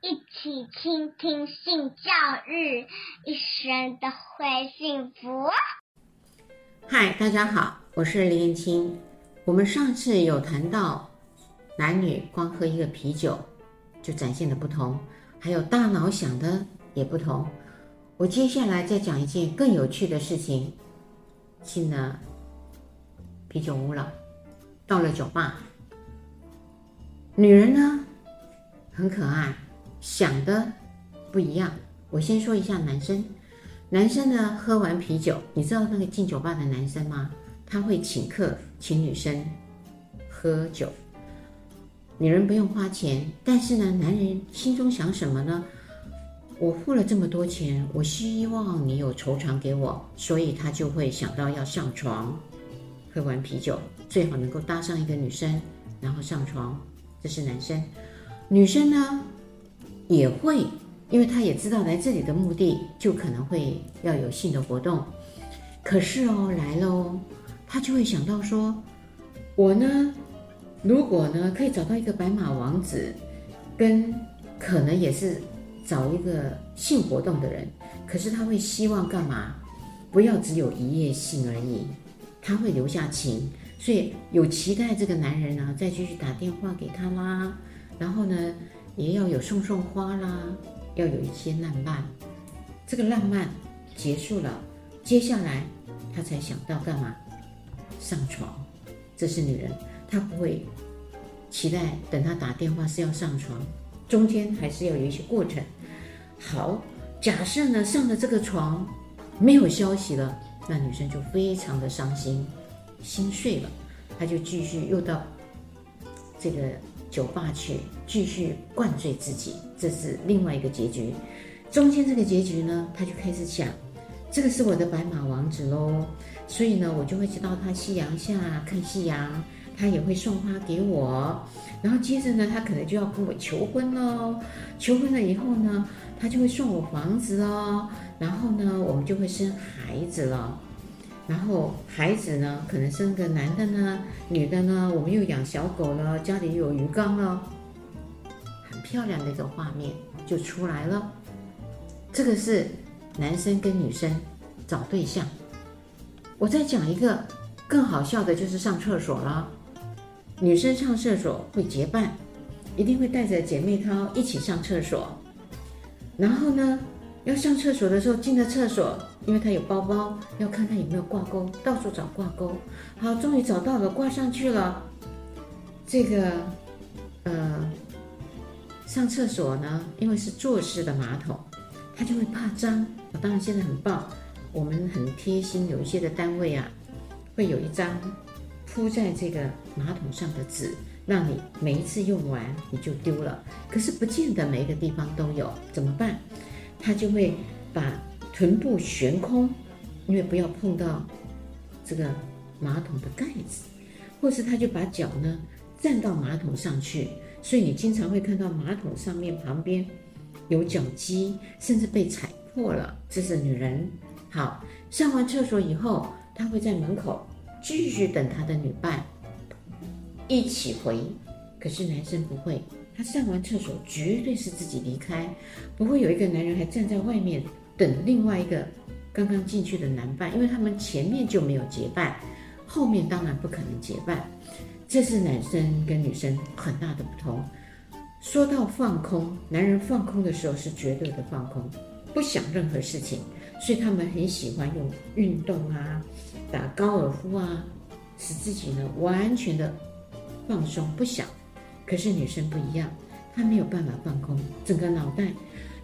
一起倾听性教育，一生都会幸福。嗨，大家好，我是林燕青。我们上次有谈到男女光喝一个啤酒就展现的不同，还有大脑想的也不同。我接下来再讲一件更有趣的事情。进了啤酒屋了，到了酒吧，女人呢很可爱，想的不一样。我先说一下男生，呢喝完啤酒，你知道那个进酒吧的男生吗？他会请客请女生喝酒，女人不用花钱，但是呢，男人心中想什么呢？我付了这么多钱，我希望你有酬偿给我，所以他就会想到要上床。喝完啤酒，最好能够搭上一个女生，然后上床，这是男生。女生呢？也会，因为他也知道来这里的目的就可能会要有性的活动，可是来了他就会想到说，我呢如果呢可以找到一个白马王子，跟可能也是找一个性活动的人，可是他会希望干嘛？不要只有一夜性而已，他会留下情，所以有期待这个男人呢再继续打电话给他啦，然后呢也要有送花啦，要有一些浪漫。这个浪漫结束了，接下来他才想到干嘛？上床。这是女人，她不会期待等他打电话是要上床，中间还是要有一些过程。好，假设呢上了这个床没有消息了，那女生就非常的伤心，心碎了，她就继续又到这个酒吧去继续灌醉自己，这是另外一个结局。中间这个结局呢，他就开始想，这个是我的白马王子咯，所以呢我就会知道他夕阳下看夕阳，他也会送花给我，然后接着呢他可能就要跟我求婚咯，求婚了以后呢他就会送我房子咯，然后呢我们就会生孩子了，然后孩子呢可能生个男的呢女的呢，我们又养小狗了，家里又有鱼缸了，很漂亮的一个画面就出来了。这个是男生跟女生找对象。我再讲一个更好笑的，就是上厕所了。女生上厕所会结伴，一定会带着姐妹淘一起上厕所，然后呢要上厕所的时候，进了厕所，因为他有包包，要看他有没有挂钩，到处找挂钩。好，终于找到了，挂上去了。这个上厕所呢，因为是坐式的马桶，他就会怕脏。当然现在很棒，我们很贴心，有一些的单位啊，会有一张铺在这个马桶上的纸，让你每一次用完你就丢了。可是不见得每一个地方都有，怎么办？他就会把臀部悬空，因为不要碰到这个马桶的盖子，或是他就把脚呢站到马桶上去，所以你经常会看到马桶上面旁边有脚迹，甚至被踩破了，这是女人。好，上完厕所以后，他会在门口继续等他的女伴一起回，可是男生不会，他上完厕所绝对是自己离开，不会有一个男人还站在外面等另外一个刚刚进去的男伴，因为他们前面就没有结伴，后面当然不可能结伴。这是男生跟女生很大的不同。说到放空，男人放空的时候是绝对的放空，不想任何事情，所以他们很喜欢用运动啊，打高尔夫啊，使自己呢完全的放松不想。可是女生不一样，她没有办法放空，整个脑袋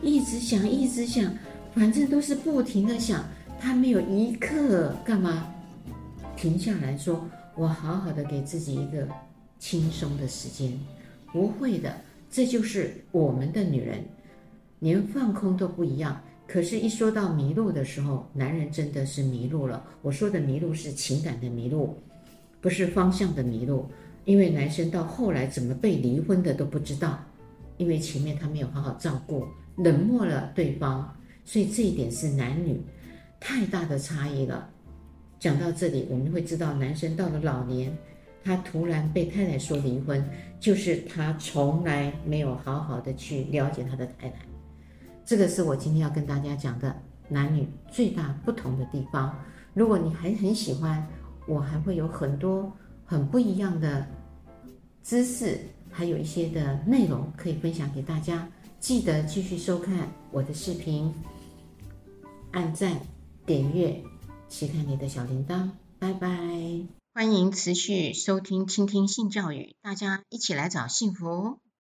一直想一直想，反正都是不停的想，她没有一刻干嘛停下来说，我好好的给自己一个轻松的时间，不会的。这就是我们的女人，连放空都不一样。可是一说到迷路的时候，男人真的是迷路了。我说的迷路是情感的迷路，不是方向的迷路，因为男生到后来怎么被离婚的都不知道，因为前面他没有好好照顾，冷漠了对方，所以这一点是男女太大的差异了。讲到这里，我们会知道男生到了老年，他突然被太太说离婚，就是他从来没有好好的去了解他的太太。这个是我今天要跟大家讲的男女最大不同的地方。如果你还很喜欢，我还会有很多很不一样的知识，还有一些的内容可以分享给大家。记得继续收看我的视频，按赞、点阅，期待你的小铃铛，拜拜。欢迎持续收听倾听性教育，大家一起来找幸福。